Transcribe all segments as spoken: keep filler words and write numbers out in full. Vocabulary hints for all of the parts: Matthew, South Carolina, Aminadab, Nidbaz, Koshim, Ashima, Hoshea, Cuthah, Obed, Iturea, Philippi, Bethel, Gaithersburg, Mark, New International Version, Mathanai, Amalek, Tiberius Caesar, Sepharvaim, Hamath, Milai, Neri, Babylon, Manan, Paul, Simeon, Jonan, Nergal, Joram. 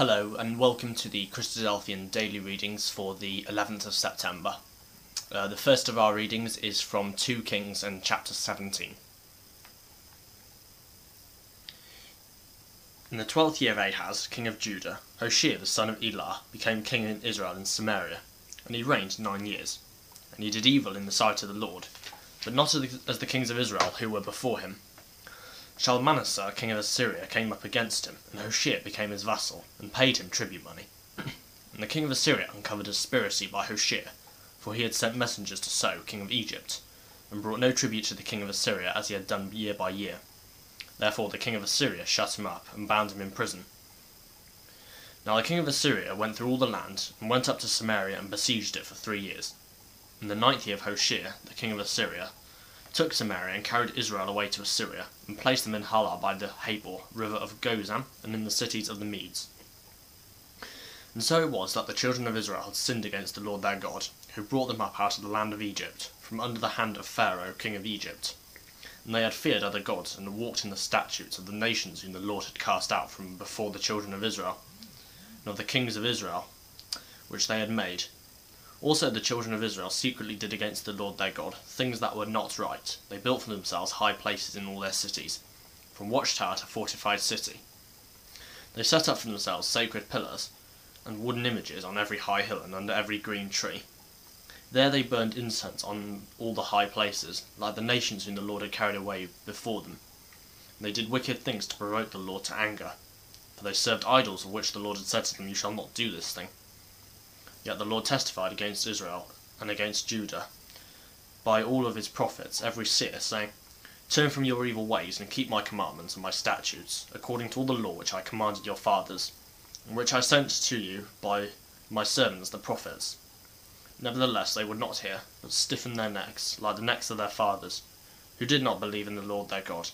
Hello and welcome to the Christadelphian daily readings for the eleventh of September. Uh, the first of our readings is from two Kings and chapter seventeen. In the twelfth year of Ahaz, king of Judah, Hoshea the son of Elah became king in Israel and Samaria, and he reigned nine years. And he did evil in the sight of the Lord, but not as the kings of Israel who were before him. Shalmaneser, king of Assyria, came up against him, and Hoshea became his vassal, and paid him tribute money. And the king of Assyria uncovered a conspiracy by Hoshea, for he had sent messengers to So, king of Egypt, and brought no tribute to the king of Assyria as he had done year by year. Therefore the king of Assyria shut him up, and bound him in prison. Now the king of Assyria went through all the land, and went up to Samaria and besieged it for three years. In the ninth year of Hoshea, the king of Assyria, took Samaria and carried Israel away to Assyria, and placed them in Halah by the Habor, river of Gozam, and in the cities of the Medes. And so it was that the children of Israel had sinned against the Lord their God, who brought them up out of the land of Egypt, from under the hand of Pharaoh, king of Egypt. And they had feared other gods, and had walked in the statutes of the nations whom the Lord had cast out from before the children of Israel, and of the kings of Israel, which they had made. Also the children of Israel secretly did against the Lord their God things that were not right. They built for themselves high places in all their cities, from watchtower to fortified city. They set up for themselves sacred pillars and wooden images on every high hill and under every green tree. There they burned incense on all the high places, like the nations whom the Lord had carried away before them. And they did wicked things to provoke the Lord to anger, for they served idols of which the Lord had said to them, "You shall not do this thing." Yet the Lord testified against Israel and against Judah by all of his prophets, every seer, saying, "Turn from your evil ways, and keep my commandments and my statutes, according to all the law which I commanded your fathers, and which I sent to you by my servants the prophets." Nevertheless they would not hear, but stiffened their necks, like the necks of their fathers, who did not believe in the Lord their God.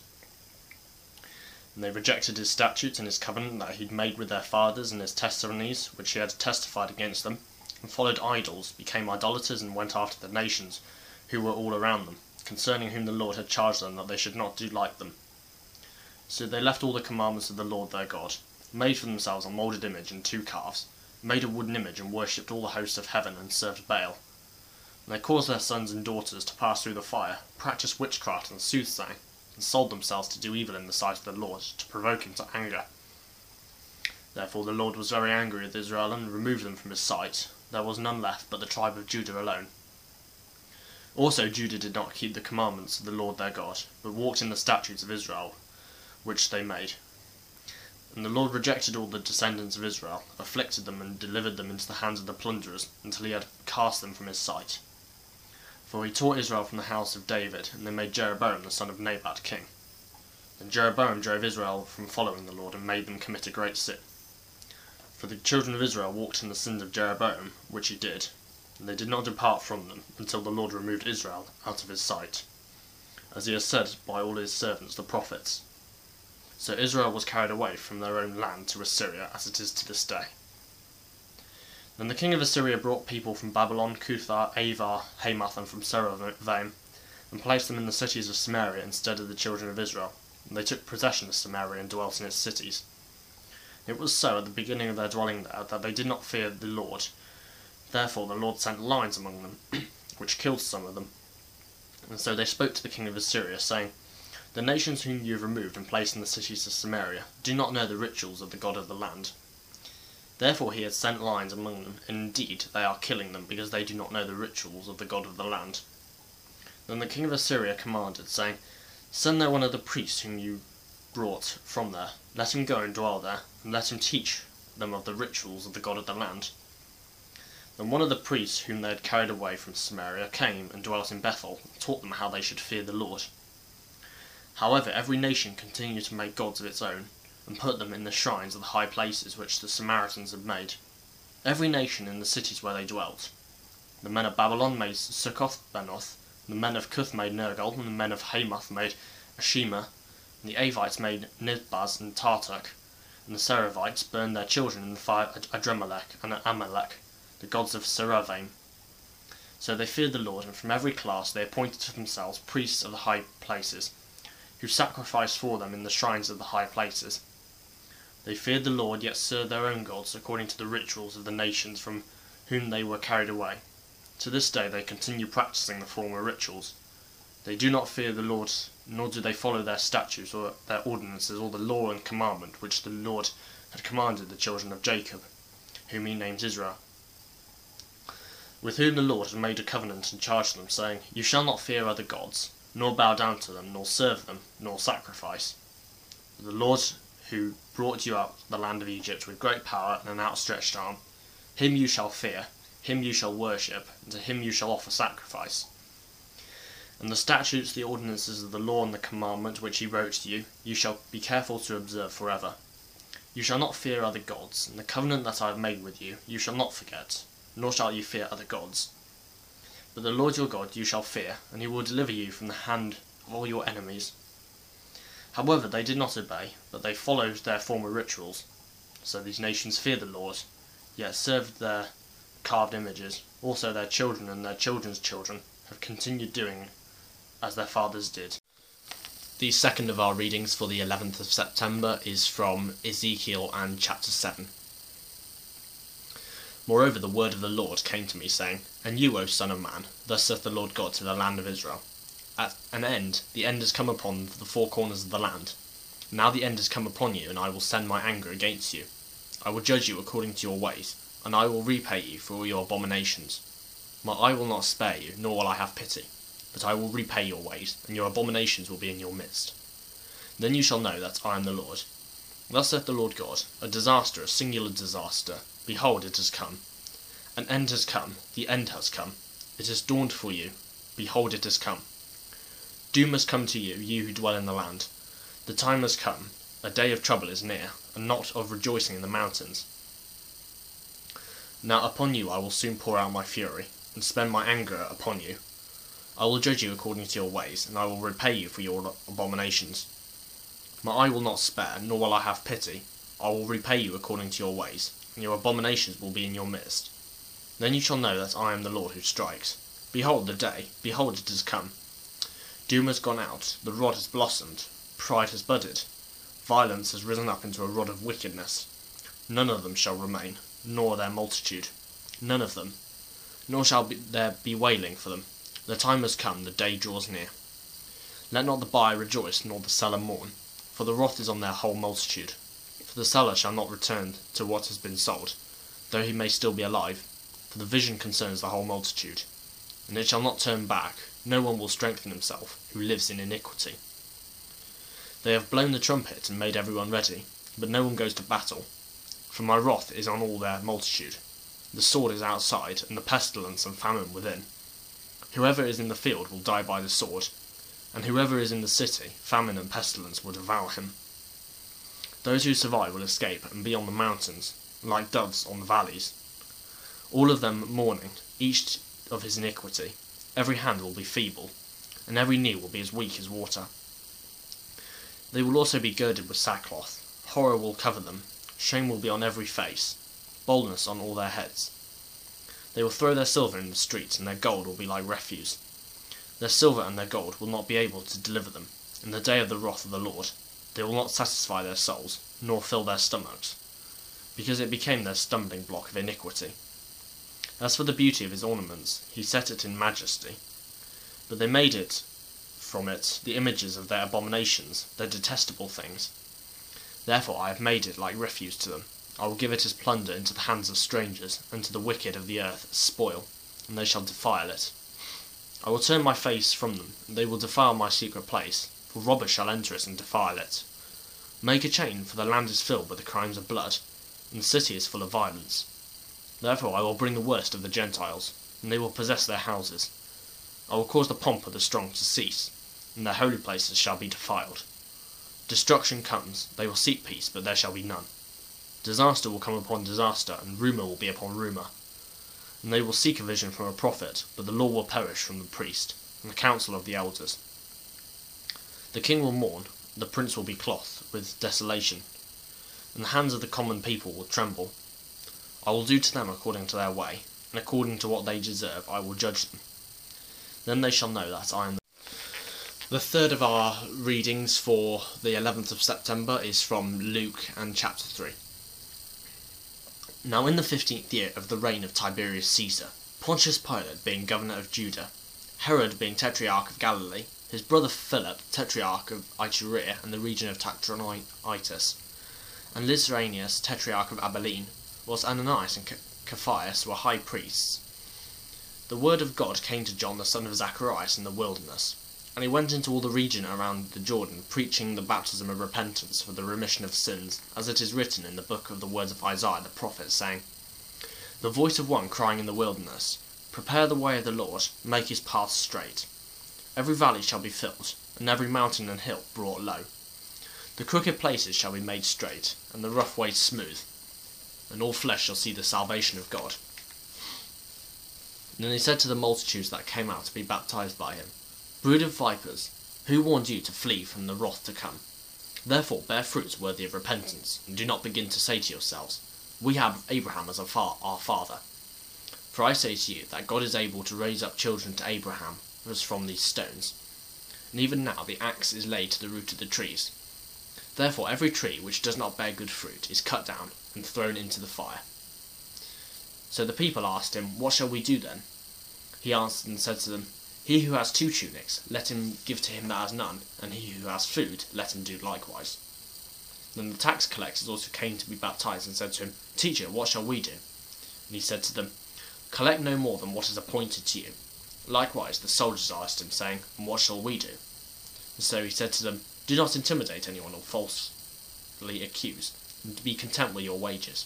And they rejected his statutes and his covenant that he'd made with their fathers, and his testimonies, which he had testified against them, and followed idols, became idolaters, and went after the nations who were all around them, concerning whom the Lord had charged them that they should not do like them. So they left all the commandments of the Lord their God, made for themselves a moulded image and two calves, made a wooden image and worshipped all the hosts of heaven and served Baal. And they caused their sons and daughters to pass through the fire, practised witchcraft and soothsaying, and sold themselves to do evil in the sight of the Lord, to provoke him to anger. Therefore the Lord was very angry with Israel and removed them from his sight. There was none left but the tribe of Judah alone. Also Judah did not keep the commandments of the Lord their God, but walked in the statutes of Israel, which they made. And the Lord rejected all the descendants of Israel, afflicted them, and delivered them into the hands of the plunderers, until he had cast them from his sight. For he taught Israel from the house of David, and they made Jeroboam the son of Nebat king. Then Jeroboam drove Israel from following the Lord, and made them commit a great sin. For the children of Israel walked in the sins of Jeroboam, which he did, and they did not depart from them, until the Lord removed Israel out of his sight, as he has said by all his servants the prophets. So Israel was carried away from their own land to Assyria, as it is to this day. Then the king of Assyria brought people from Babylon, Cuthah, Ava, Hamath, and from Sereviim, and placed them in the cities of Samaria instead of the children of Israel, and they took possession of Samaria and dwelt in its cities. It was so at the beginning of their dwelling there that they did not fear the Lord. Therefore the Lord sent lions among them, which killed some of them. And so they spoke to the king of Assyria, saying, "The nations whom you have removed and placed in the cities of Samaria do not know the rituals of the God of the land." Therefore he has sent lions among them, and indeed they are killing them, because they do not know the rituals of the God of the land. Then the king of Assyria commanded, saying, "Send there one of the priests whom you brought from there, let him go and dwell there, and let him teach them of the rituals of the God of the land." Then one of the priests whom they had carried away from Samaria came and dwelt in Bethel, and taught them how they should fear the Lord. However, every nation continued to make gods of its own, and put them in the shrines of the high places which the Samaritans had made, every nation in the cities where they dwelt. The men of Babylon made Sukkoth Benoth, the men of Cuthah made Nergal, and the men of Hamath made Ashima, and the Avites made Nidbaz and Tartuk, and the Serevites burned their children in the fire at Adramelech and at Amalek, the gods of Sepharvaim. So they feared the Lord, and from every class they appointed to themselves priests of the high places, who sacrificed for them in the shrines of the high places. They feared the Lord, yet served their own gods according to the rituals of the nations from whom they were carried away. To this day they continue practicing the former rituals. They do not fear the Lord, nor do they follow their statutes or their ordinances or the law and commandment which the Lord had commanded the children of Jacob, whom he names Israel, with whom the Lord had made a covenant and charged them, saying, You shall not fear other gods, nor bow down to them, nor serve them, nor sacrifice. But the Lord, who brought you out of the land of Egypt with great power and an outstretched arm, him you shall fear, him you shall worship, and to him you shall offer sacrifice. And the statutes, the ordinances of the law and the commandment which he wrote to you, you shall be careful to observe forever. You shall not fear other gods, and the covenant that I have made with you, you shall not forget, nor shall you fear other gods. But the Lord your God you shall fear, and he will deliver you from the hand of all your enemies. However, they did not obey, but they followed their former rituals. So these nations feared the Lord, yet served their carved images. Also their children and their children's children have continued doing as their fathers did. The second of our readings for the eleventh of September is from Ezekiel and chapter seven. Moreover, the word of the Lord came to me, saying, And you, O son of man, thus saith the Lord God to the land of Israel, At an end, the end has come upon the four corners of the land. Now the end has come upon you, and I will send my anger against you. I will judge you according to your ways, and I will repay you for all your abominations. But I will not spare you, nor will I have pity, but I will repay your ways, and your abominations will be in your midst. Then you shall know that I am the Lord. Thus saith the Lord God, A disaster, a singular disaster. Behold, it has come. An end has come, the end has come. It has dawned for you. Behold, it has come. Doom has come to you, you who dwell in the land. The time has come. A day of trouble is near, and not of rejoicing in the mountains. Now upon you I will soon pour out my fury, and spend my anger upon you. I will judge you according to your ways, and I will repay you for your abominations. My eye will not spare, nor will I have pity. I will repay you according to your ways, and your abominations will be in your midst. Then you shall know that I am the Lord who strikes. Behold the day, behold it has come. Doom has gone out, the rod has blossomed, pride has budded, violence has risen up into a rod of wickedness. None of them shall remain, nor their multitude, none of them, nor shall be there be wailing for them. The time has come, the day draws near. Let not the buyer rejoice, nor the seller mourn, for the wrath is on their whole multitude. The seller shall not return to what has been sold, though he may still be alive, for the vision concerns the whole multitude. And it shall not turn back, no one will strengthen himself, who lives in iniquity. They have blown the trumpet and made everyone ready, but no one goes to battle. For my wrath is on all their multitude. The sword is outside, and the pestilence and famine within. Whoever is in the field will die by the sword, and whoever is in the city, famine and pestilence will devour him. Those who survive will escape and be on the mountains, like doves on the valleys. All of them mourning, each of his iniquity. Every hand will be feeble, and every knee will be as weak as water. They will also be girded with sackcloth. Horror will cover them. Shame will be on every face. Boldness on all their heads. They will throw their silver in the streets, and their gold will be like refuse. Their silver and their gold will not be able to deliver them in the day of the wrath of the Lord. They will not satisfy their souls, nor fill their stomachs, because it became their stumbling block of iniquity. As for the beauty of his ornaments, he set it in majesty. But they made it from it the images of their abominations, their detestable things. Therefore I have made it like refuse to them. I will give it as plunder into the hands of strangers, and to the wicked of the earth as spoil, and they shall defile it. I will turn my face from them, and they will defile my secret place. For robbers shall enter it and defile it. Make a chain, for the land is filled with the crimes of blood, and the city is full of violence. Therefore I will bring the worst of the Gentiles, and they will possess their houses. I will cause the pomp of the strong to cease, and their holy places shall be defiled. Destruction comes, they will seek peace, but there shall be none. Disaster will come upon disaster, and rumour will be upon rumour. And they will seek a vision from a prophet, but the law will perish from the priest, and the counsel of the elders. The king will mourn, the prince will be clothed with desolation, and the hands of the common people will tremble. I will do to them according to their way, and according to what they deserve I will judge them. Then they shall know that I am the The third of our readings for the eleventh of September is from Luke and chapter three. Now in the fifteenth year of the reign of Tiberius Caesar, Pontius Pilate being governor of Judah, Herod being tetrarch of Galilee, his brother Philip, tetrarch of Iturea and the region of Tacteronitis, and Lysanias, tetrarch of Abilene, whilst Ananias and Caiaphas were high priests. The word of God came to John the son of Zacharias in the wilderness. And he went into all the region around the Jordan, preaching the baptism of repentance for the remission of sins, as it is written in the book of the words of Isaiah the prophet, saying, "The voice of one crying in the wilderness, Prepare the way of the Lord, make his path straight. Every valley shall be filled, and every mountain and hill brought low. The crooked places shall be made straight, and the rough ways smooth, and all flesh shall see the salvation of God." And then he said to the multitudes that came out to be baptized by him, "Brood of vipers, who warned you to flee from the wrath to come? Therefore bear fruits worthy of repentance, and do not begin to say to yourselves, We have Abraham as our father. For I say to you that God is able to raise up children to Abraham as from these stones. And even now the axe is laid to the root of the trees. Therefore every tree which does not bear good fruit is cut down and thrown into the fire." So the people asked him, "What shall we do then?" He answered and said to them, "He who has two tunics, let him give to him that has none, and he who has food, let him do likewise." Then the tax collectors also came to be baptized and said to him, "Teacher, what shall we do?" And he said to them, "Collect no more than what is appointed to you." Likewise the soldiers asked him, saying, "And what shall we do?" And so he said to them, "Do not intimidate anyone or falsely accuse, and be content with your wages."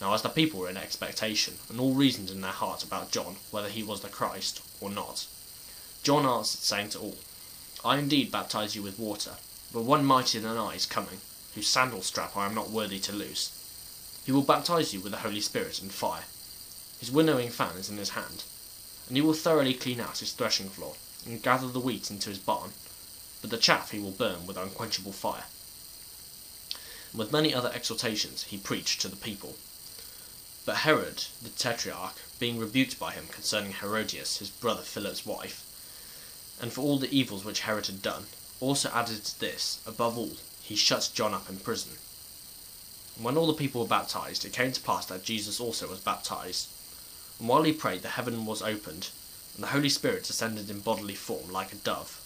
Now as the people were in expectation, and all reasoned in their hearts about John, whether he was the Christ or not. John answered, saying to all, "I indeed baptize you with water, but one mightier than I is coming, whose sandal strap I am not worthy to loose. He will baptize you with the Holy Spirit and fire. His winnowing fan is in his hand, and he will thoroughly clean out his threshing floor, and gather the wheat into his barn, but the chaff he will burn with unquenchable fire." And with many other exhortations he preached to the people. But Herod, the tetrarch, being rebuked by him concerning Herodias, his brother Philip's wife, and for all the evils which Herod had done, also added to this, above all, he shut John up in prison. And when all the people were baptized, it came to pass that Jesus also was baptized. And while he prayed, the heaven was opened, and the Holy Spirit descended in bodily form, like a dove,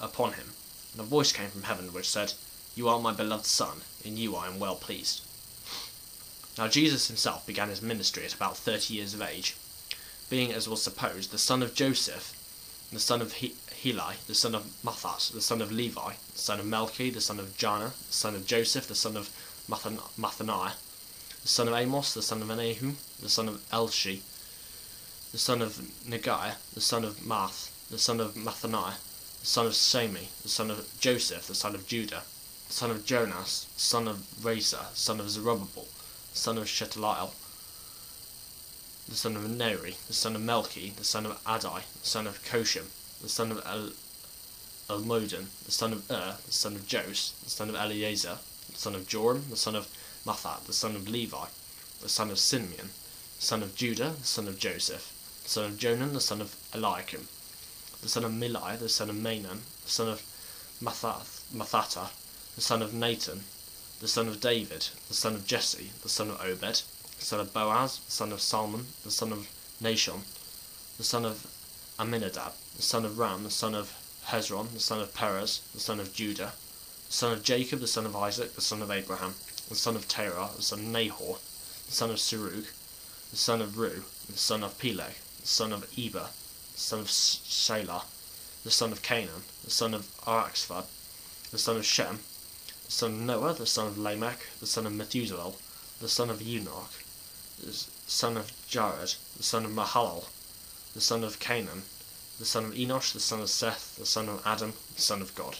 upon him. And a voice came from heaven which said, "You are my beloved Son, in you I am well pleased." Now Jesus himself began his ministry at about thirty years of age, being, as was supposed, the son of Joseph, the son of Heli, the son of Mathath, the son of Levi, the son of Melchi, the son of Janna, the son of Joseph, the son of Mathanai, the son of Amos, the son of Nahum, the son of Elshi, the son of Nagai, the son of Math, the son of Mathanai, the son of Somi, the son of Joseph, the son of Judah, the son of Jonas, the son of Reza, the son of Zerubbabel, the son of Shealtiel, the son of Neri, the son of Melchi, the son of Adai, the son of Koshim, the son of El Elmodon, the son of Ur, the son of Jos, the son of Eleazar, the son of Joram, the son of Mathath, the son of Levi, the son of Simeon, the son of Judah, the son of Joseph, the son of Jonan, the son of Eliakim, the son of Milai, the son of Manan, the son of Mathath, Mathatta, the son of Nathan, the son of David, the son of Jesse, the son of Obed, the son of Boaz, the son of Salmon, the son of Nashon, the son of Aminadab, the son of Ram, the son of Hezron, the son of Perez, the son of Judah, the son of Jacob, the son of Isaac, the son of Abraham, the son of Terah, the son of Nahor, the son of Serug, the son of Ru, the son of Peleg, the son of Eber, the son of Shelah, the son of Canaan, the son of Araxphad, the son of Shem, the son of Noah, the son of Lamech, the son of Methuselah, the son of Enoch, the son of Jared, the son of Mahalal, the son of Canaan, the son of Enosh, the son of Seth, the son of Adam, the son of God.